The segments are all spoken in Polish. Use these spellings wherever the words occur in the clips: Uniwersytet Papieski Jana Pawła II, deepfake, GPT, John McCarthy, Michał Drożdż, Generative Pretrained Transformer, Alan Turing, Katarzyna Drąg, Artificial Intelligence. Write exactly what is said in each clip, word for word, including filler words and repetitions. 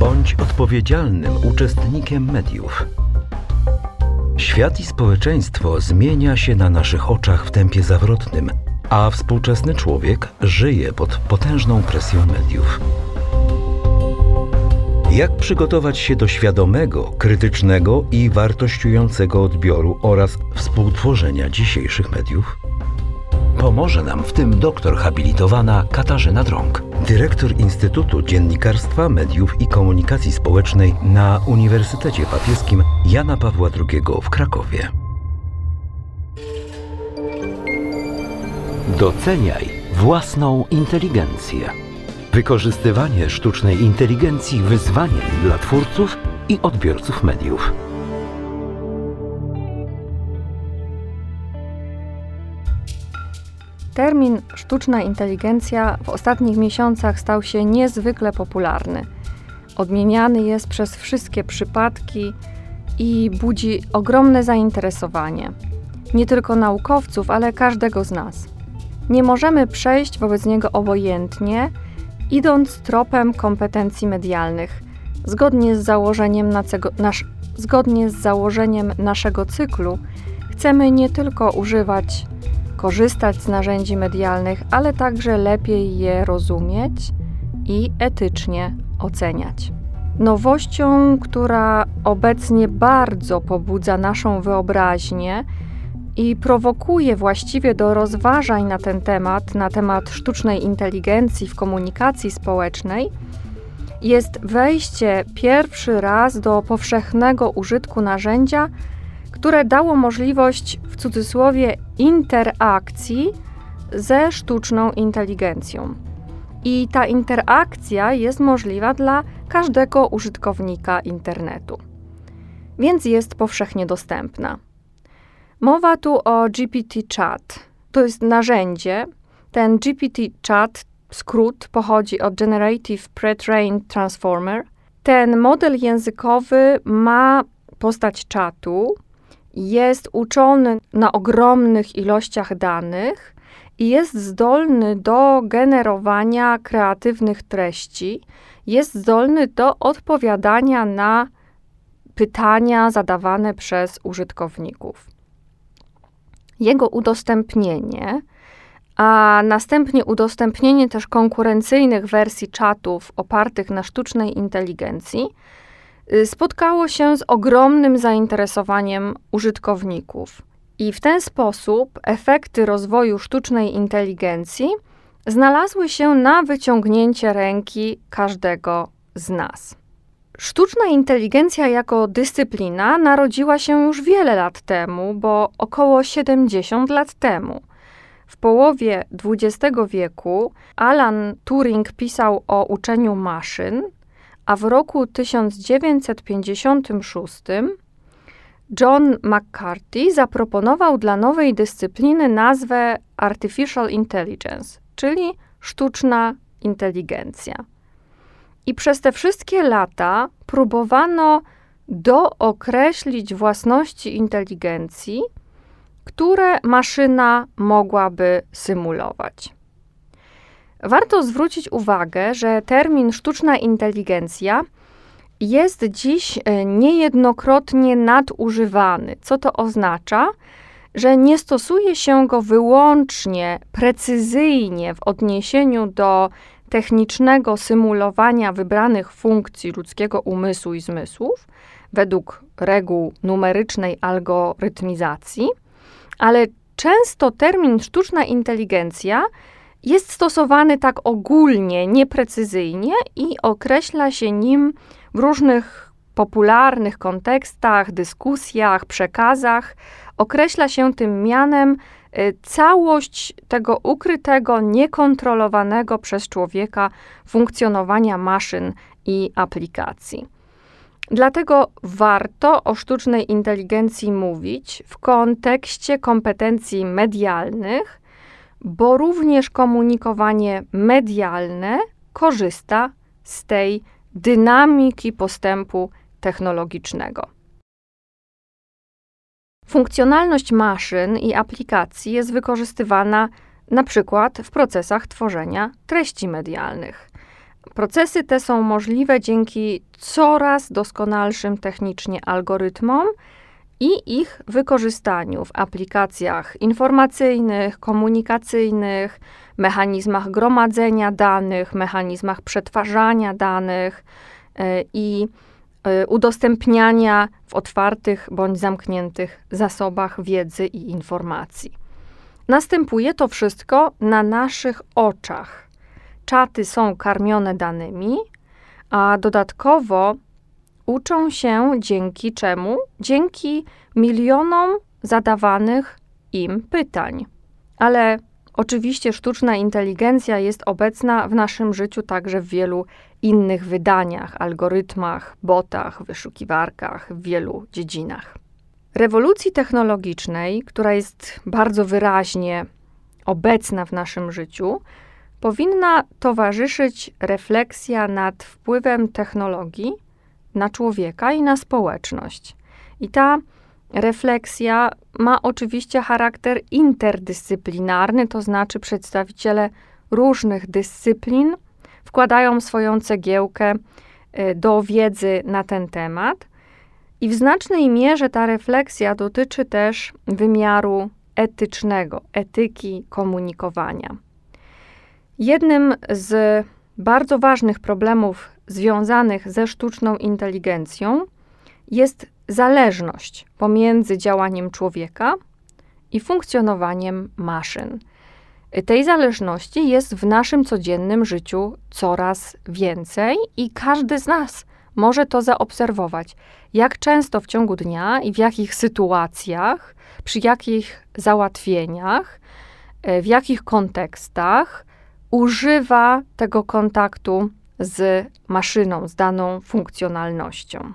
Bądź odpowiedzialnym uczestnikiem mediów. Świat i społeczeństwo zmienia się na naszych oczach w tempie zawrotnym, a współczesny człowiek żyje pod potężną presją mediów. Jak przygotować się do świadomego, krytycznego i wartościującego odbioru oraz współtworzenia dzisiejszych mediów? Pomoże nam w tym doktor habilitowana Katarzyna Drąg, dyrektor Instytutu Dziennikarstwa, Mediów i Komunikacji Społecznej na Uniwersytecie Papieskim Jana Pawła drugiego w Krakowie. Doceniaj własną inteligencję. Wykorzystywanie sztucznej inteligencji wyzwaniem dla twórców i odbiorców mediów. Termin sztuczna inteligencja w ostatnich miesiącach stał się niezwykle popularny. Odmieniany jest przez wszystkie przypadki i budzi ogromne zainteresowanie. Nie tylko naukowców, ale każdego z nas. Nie możemy przejść wobec niego obojętnie, idąc tropem kompetencji medialnych, zgodnie z założeniem, nacego, nasz, zgodnie z założeniem naszego cyklu, chcemy nie tylko używać, korzystać z narzędzi medialnych, ale także lepiej je rozumieć i etycznie oceniać. Nowością, która obecnie bardzo pobudza naszą wyobraźnię i prowokuje właściwie do rozważań na ten temat, na temat sztucznej inteligencji w komunikacji społecznej, jest wejście pierwszy raz do powszechnego użytku narzędzia, które dało możliwość, w cudzysłowie, interakcji ze sztuczną inteligencją. I ta interakcja jest możliwa dla każdego użytkownika internetu, więc jest powszechnie dostępna. Mowa tu o G P T Chat. To jest narzędzie. Ten G P T Chat, skrót, pochodzi od Generative Pretrained Transformer. Ten model językowy ma postać czatu, jest uczony na ogromnych ilościach danych i jest zdolny do generowania kreatywnych treści, jest zdolny do odpowiadania na pytania zadawane przez użytkowników. Jego udostępnienie, a następnie udostępnienie też konkurencyjnych wersji czatów opartych na sztucznej inteligencji, spotkało się z ogromnym zainteresowaniem użytkowników. I w ten sposób efekty rozwoju sztucznej inteligencji znalazły się na wyciągnięcie ręki każdego z nas. Sztuczna inteligencja jako dyscyplina narodziła się już wiele lat temu, bo około siedemdziesiąt lat temu. W połowie dwudziestego wieku Alan Turing pisał o uczeniu maszyn, a w roku tysiąc dziewięćset pięćdziesiątym szóstym John McCarthy zaproponował dla nowej dyscypliny nazwę Artificial Intelligence, czyli sztuczna inteligencja. I przez te wszystkie lata próbowano dookreślić własności inteligencji, które maszyna mogłaby symulować. Warto zwrócić uwagę, że termin sztuczna inteligencja jest dziś niejednokrotnie nadużywany. Co to oznacza? Że nie stosuje się go wyłącznie, precyzyjnie w odniesieniu do technicznego symulowania wybranych funkcji ludzkiego umysłu i zmysłów według reguł numerycznej algorytmizacji, ale często termin sztuczna inteligencja jest stosowany tak ogólnie, nieprecyzyjnie i określa się nim w różnych popularnych kontekstach, dyskusjach, przekazach. Określa się tym mianem całość tego ukrytego, niekontrolowanego przez człowieka funkcjonowania maszyn i aplikacji. Dlatego warto o sztucznej inteligencji mówić w kontekście kompetencji medialnych, bo również komunikowanie medialne korzysta z tej dynamiki postępu technologicznego. Funkcjonalność maszyn i aplikacji jest wykorzystywana na przykład w procesach tworzenia treści medialnych. Procesy te są możliwe dzięki coraz doskonalszym technicznie algorytmom i ich wykorzystaniu w aplikacjach informacyjnych, komunikacyjnych, mechanizmach gromadzenia danych, mechanizmach przetwarzania danych i udostępniania w otwartych bądź zamkniętych zasobach wiedzy i informacji. Następuje to wszystko na naszych oczach. Czaty są karmione danymi, a dodatkowo uczą się dzięki czemu? Dzięki milionom zadawanych im pytań. Ale oczywiście sztuczna inteligencja jest obecna w naszym życiu także w wielu innych wydaniach, algorytmach, botach, wyszukiwarkach, w wielu dziedzinach. Rewolucji technologicznej, która jest bardzo wyraźnie obecna w naszym życiu, powinna towarzyszyć refleksja nad wpływem technologii na człowieka i na społeczność. I ta refleksja ma oczywiście charakter interdyscyplinarny, to znaczy przedstawiciele różnych dyscyplin wkładają swoją cegiełkę do wiedzy na ten temat. I w znacznej mierze ta refleksja dotyczy też wymiaru etycznego, etyki komunikowania. Jednym z bardzo ważnych problemów związanych ze sztuczną inteligencją jest zależność pomiędzy działaniem człowieka i funkcjonowaniem maszyn. Tej zależności jest w naszym codziennym życiu coraz więcej i każdy z nas może to zaobserwować, jak często w ciągu dnia i w jakich sytuacjach, przy jakich załatwieniach, w jakich kontekstach używa tego kontaktu z maszyną, z daną funkcjonalnością.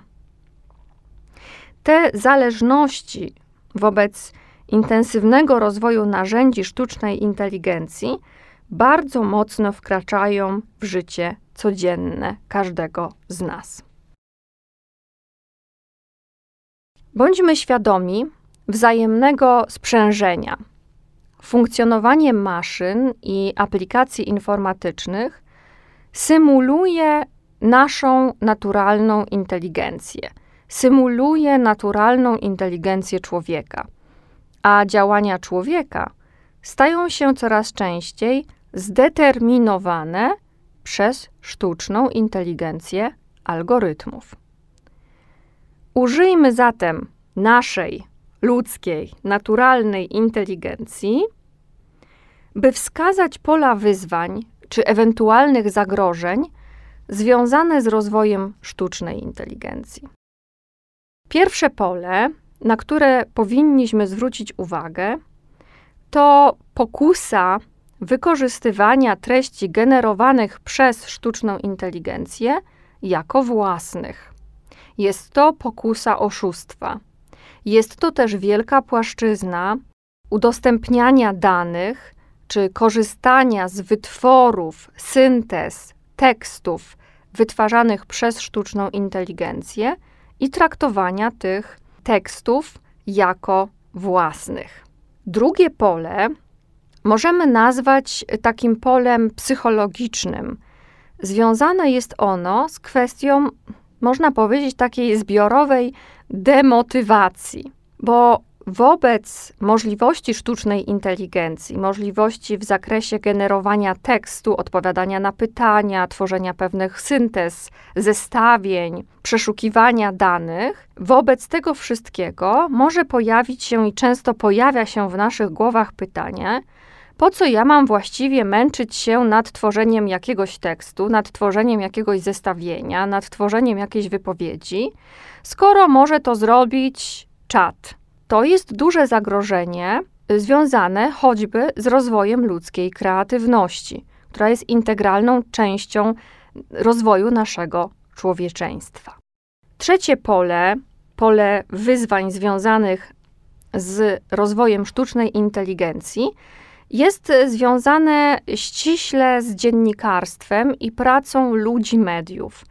Te zależności wobec intensywnego rozwoju narzędzi sztucznej inteligencji bardzo mocno wkraczają w życie codzienne każdego z nas. Bądźmy świadomi wzajemnego sprzężenia. Funkcjonowanie maszyn i aplikacji informatycznych symuluje naszą naturalną inteligencję. Symuluje naturalną inteligencję człowieka, a działania człowieka stają się coraz częściej zdeterminowane przez sztuczną inteligencję algorytmów. Użyjmy zatem naszej ludzkiej, naturalnej inteligencji, by wskazać pola wyzwań czy ewentualnych zagrożeń związane z rozwojem sztucznej inteligencji. Pierwsze pole, na które powinniśmy zwrócić uwagę, to pokusa wykorzystywania treści generowanych przez sztuczną inteligencję jako własnych. Jest to pokusa oszustwa. Jest to też wielka płaszczyzna udostępniania danych czy korzystania z wytworów, syntez, tekstów wytwarzanych przez sztuczną inteligencję i traktowania tych tekstów jako własnych. Drugie pole możemy nazwać takim polem psychologicznym. Związane jest ono z kwestią, można powiedzieć, takiej zbiorowej demotywacji, bo wobec możliwości sztucznej inteligencji, możliwości w zakresie generowania tekstu, odpowiadania na pytania, tworzenia pewnych syntez, zestawień, przeszukiwania danych, wobec tego wszystkiego może pojawić się i często pojawia się w naszych głowach pytanie, po co ja mam właściwie męczyć się nad tworzeniem jakiegoś tekstu, nad tworzeniem jakiegoś zestawienia, nad tworzeniem jakiejś wypowiedzi, skoro może to zrobić czat. To jest duże zagrożenie związane choćby z rozwojem ludzkiej kreatywności, która jest integralną częścią rozwoju naszego człowieczeństwa. Trzecie pole, pole wyzwań związanych z rozwojem sztucznej inteligencji, jest związane ściśle z dziennikarstwem i pracą ludzi mediów.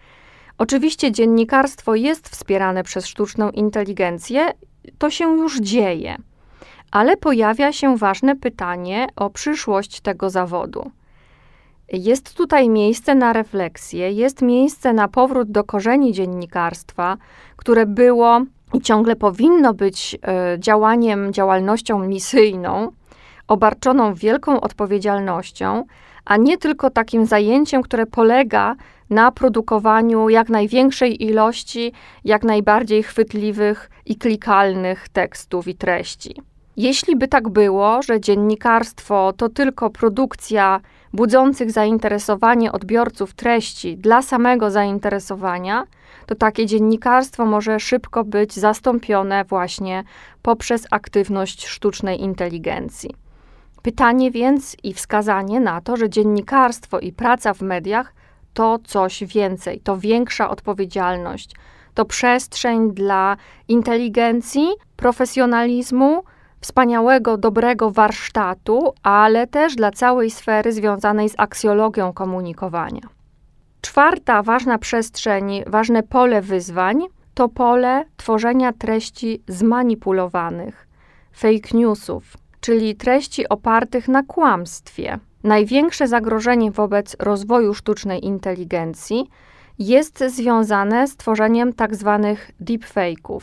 Oczywiście dziennikarstwo jest wspierane przez sztuczną inteligencję, to się już dzieje, ale pojawia się ważne pytanie o przyszłość tego zawodu. Jest tutaj miejsce na refleksję, jest miejsce na powrót do korzeni dziennikarstwa, które było i ciągle powinno być działaniem, działalnością misyjną, obarczoną wielką odpowiedzialnością, a nie tylko takim zajęciem, które polega na produkowaniu jak największej ilości, jak najbardziej chwytliwych i klikalnych tekstów i treści. Jeśli by tak było, że dziennikarstwo to tylko produkcja budzących zainteresowanie odbiorców treści dla samego zainteresowania, to takie dziennikarstwo może szybko być zastąpione właśnie poprzez aktywność sztucznej inteligencji. Pytanie więc i wskazanie na to, że dziennikarstwo i praca w mediach to coś więcej, to większa odpowiedzialność, to przestrzeń dla inteligencji, profesjonalizmu, wspaniałego, dobrego warsztatu, ale też dla całej sfery związanej z aksjologią komunikowania. Czwarta ważna przestrzeń, ważne pole wyzwań to pole tworzenia treści zmanipulowanych, fake newsów, czyli treści opartych na kłamstwie. Największe zagrożenie wobec rozwoju sztucznej inteligencji jest związane z tworzeniem tzw. deepfake'ów,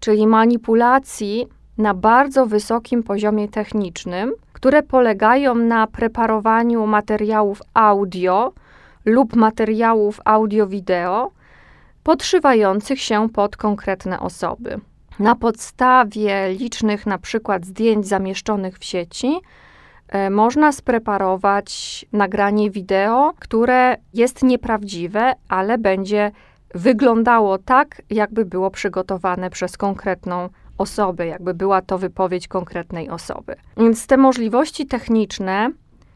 czyli manipulacji na bardzo wysokim poziomie technicznym, które polegają na preparowaniu materiałów audio lub materiałów audio-wideo podszywających się pod konkretne osoby. Na podstawie licznych na przykład zdjęć zamieszczonych w sieci y, można spreparować nagranie wideo, które jest nieprawdziwe, ale będzie wyglądało tak, jakby było przygotowane przez konkretną osoby, jakby była to wypowiedź konkretnej osoby. Więc te możliwości techniczne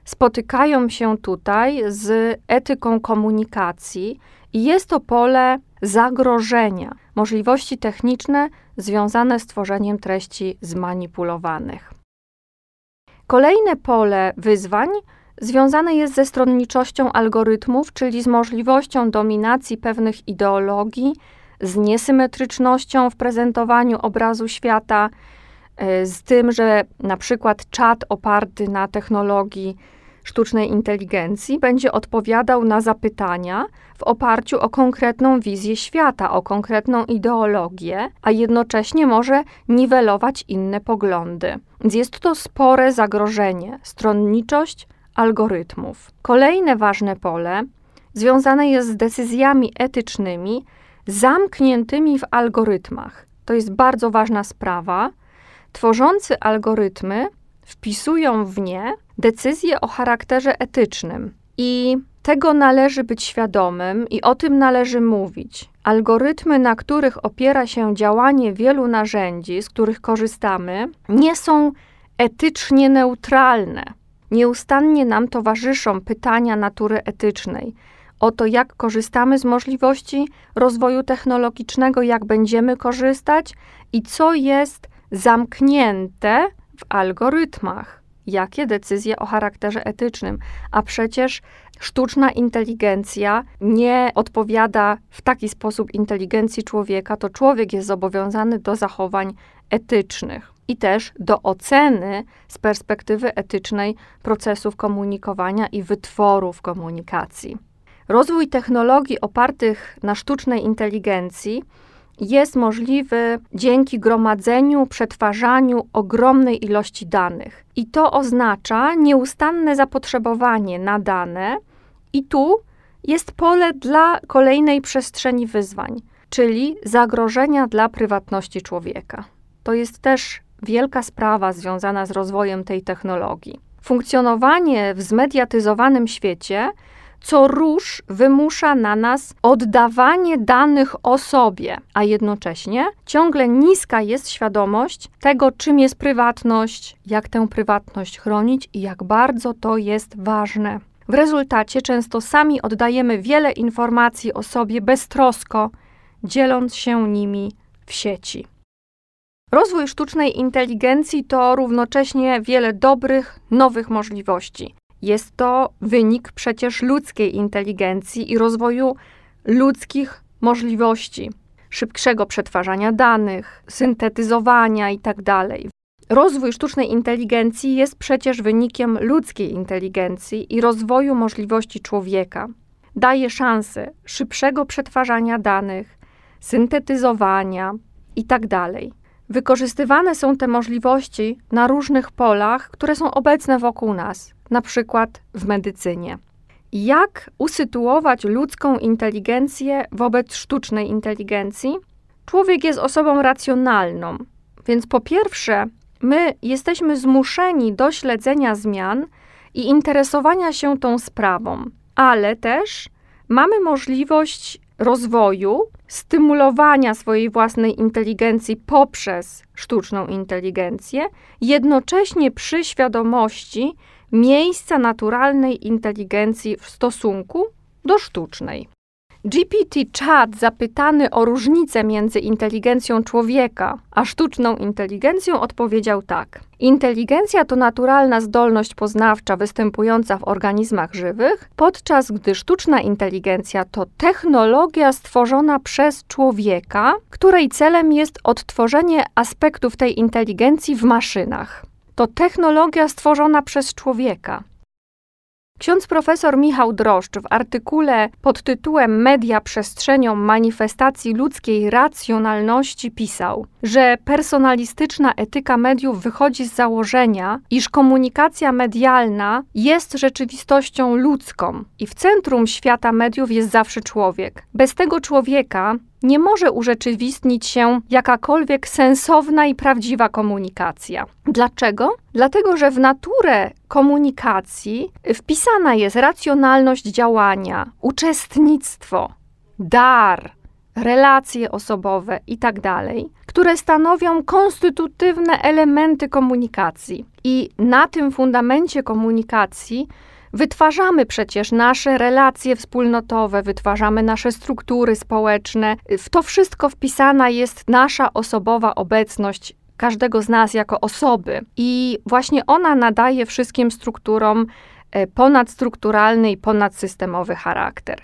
spotykają się tutaj z etyką komunikacji i jest to pole zagrożenia, możliwości techniczne związane z tworzeniem treści zmanipulowanych. Kolejne pole wyzwań związane jest ze stronniczością algorytmów, czyli z możliwością dominacji pewnych ideologii, z niesymetrycznością w prezentowaniu obrazu świata, z tym, że na przykład czat oparty na technologii sztucznej inteligencji będzie odpowiadał na zapytania w oparciu o konkretną wizję świata, o konkretną ideologię, a jednocześnie może niwelować inne poglądy. Więc jest to spore zagrożenie, stronniczość algorytmów. Kolejne ważne pole związane jest z decyzjami etycznymi, zamkniętymi w algorytmach. To jest bardzo ważna sprawa. Tworzący algorytmy wpisują w nie decyzje o charakterze etycznym i tego należy być świadomym i o tym należy mówić. Algorytmy, na których opiera się działanie wielu narzędzi, z których korzystamy, nie są etycznie neutralne. Nieustannie nam towarzyszą pytania natury etycznej. O to, jak korzystamy z możliwości rozwoju technologicznego, jak będziemy korzystać i co jest zamknięte w algorytmach. Jakie decyzje o charakterze etycznym. A przecież sztuczna inteligencja nie odpowiada w taki sposób inteligencji człowieka, to człowiek jest zobowiązany do zachowań etycznych i też do oceny z perspektywy etycznej procesów komunikowania i wytworów komunikacji. Rozwój technologii opartych na sztucznej inteligencji jest możliwy dzięki gromadzeniu, przetwarzaniu ogromnej ilości danych. I to oznacza nieustanne zapotrzebowanie na dane i tu jest pole dla kolejnej przestrzeni wyzwań, czyli zagrożenia dla prywatności człowieka. To jest też wielka sprawa związana z rozwojem tej technologii. Funkcjonowanie w zmediatyzowanym świecie co róż wymusza na nas oddawanie danych o sobie, a jednocześnie ciągle niska jest świadomość tego, czym jest prywatność, jak tę prywatność chronić i jak bardzo to jest ważne. W rezultacie często sami oddajemy wiele informacji o sobie beztrosko, dzieląc się nimi w sieci. Rozwój sztucznej inteligencji to równocześnie wiele dobrych, nowych możliwości. Jest to wynik przecież ludzkiej inteligencji i rozwoju ludzkich możliwości, szybszego przetwarzania danych, syntetyzowania itd. Rozwój sztucznej inteligencji jest przecież wynikiem ludzkiej inteligencji i rozwoju możliwości człowieka. Daje szansę szybszego przetwarzania danych, syntetyzowania itd. Wykorzystywane są te możliwości na różnych polach, które są obecne wokół nas, na przykład w medycynie. Jak usytuować ludzką inteligencję wobec sztucznej inteligencji? Człowiek jest osobą racjonalną, więc po pierwsze, my jesteśmy zmuszeni do śledzenia zmian i interesowania się tą sprawą, ale też mamy możliwość rozwoju, stymulowania swojej własnej inteligencji poprzez sztuczną inteligencję, jednocześnie przy świadomości miejsca naturalnej inteligencji w stosunku do sztucznej. G P T-Chat zapytany o różnicę między inteligencją człowieka a sztuczną inteligencją odpowiedział tak. Inteligencja to naturalna zdolność poznawcza występująca w organizmach żywych, podczas gdy sztuczna inteligencja to technologia stworzona przez człowieka, której celem jest odtworzenie aspektów tej inteligencji w maszynach. To technologia stworzona przez człowieka. Ksiądz profesor Michał Drożdż w artykule pod tytułem Media przestrzenią manifestacji ludzkiej racjonalności pisał, że personalistyczna etyka mediów wychodzi z założenia, iż komunikacja medialna jest rzeczywistością ludzką i w centrum świata mediów jest zawsze człowiek. Bez tego człowieka nie może urzeczywistnić się jakakolwiek sensowna i prawdziwa komunikacja. Dlaczego? Dlatego, że w naturę komunikacji wpisana jest racjonalność działania, uczestnictwo, dar, relacje osobowe itd., które stanowią konstytutywne elementy komunikacji. I na tym fundamencie komunikacji wytwarzamy przecież nasze relacje wspólnotowe, wytwarzamy nasze struktury społeczne. W to wszystko wpisana jest nasza osobowa obecność każdego z nas jako osoby. I właśnie ona nadaje wszystkim strukturom ponadstrukturalny i ponadsystemowy charakter.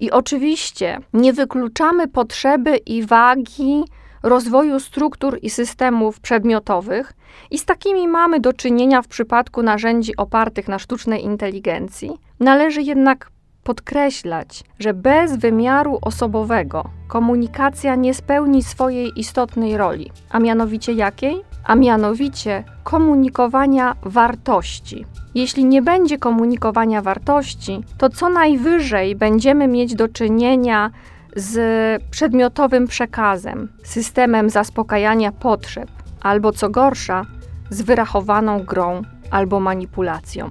I oczywiście nie wykluczamy potrzeby i wagi rozwoju struktur i systemów przedmiotowych i z takimi mamy do czynienia w przypadku narzędzi opartych na sztucznej inteligencji. Należy jednak podkreślać, że bez wymiaru osobowego komunikacja nie spełni swojej istotnej roli, a mianowicie jakiej? A mianowicie komunikowania wartości. Jeśli nie będzie komunikowania wartości, to co najwyżej będziemy mieć do czynienia z przedmiotowym przekazem, systemem zaspokajania potrzeb, albo co gorsza, z wyrachowaną grą albo manipulacją.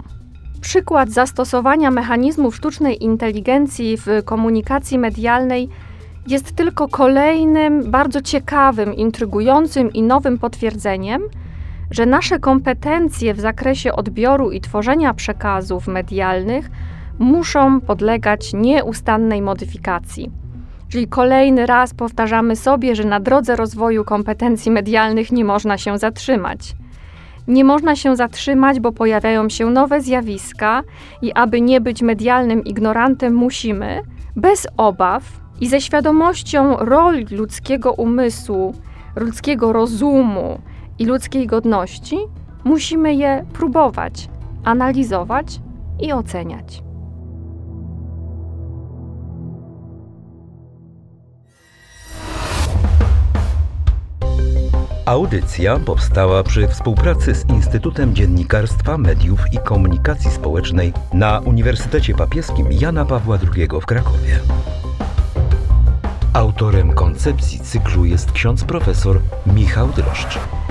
Przykład zastosowania mechanizmów sztucznej inteligencji w komunikacji medialnej jest tylko kolejnym, bardzo ciekawym, intrygującym i nowym potwierdzeniem, że nasze kompetencje w zakresie odbioru i tworzenia przekazów medialnych muszą podlegać nieustannej modyfikacji. Czyli kolejny raz powtarzamy sobie, że na drodze rozwoju kompetencji medialnych nie można się zatrzymać. Nie można się zatrzymać, bo pojawiają się nowe zjawiska i aby nie być medialnym ignorantem musimy, bez obaw i ze świadomością roli ludzkiego umysłu, ludzkiego rozumu i ludzkiej godności, musimy je próbować, analizować i oceniać. Audycja powstała przy współpracy z Instytutem Dziennikarstwa, Mediów i Komunikacji Społecznej na Uniwersytecie Papieskim Jana Pawła drugiego w Krakowie. Autorem koncepcji cyklu jest ksiądz profesor Michał Drożdż.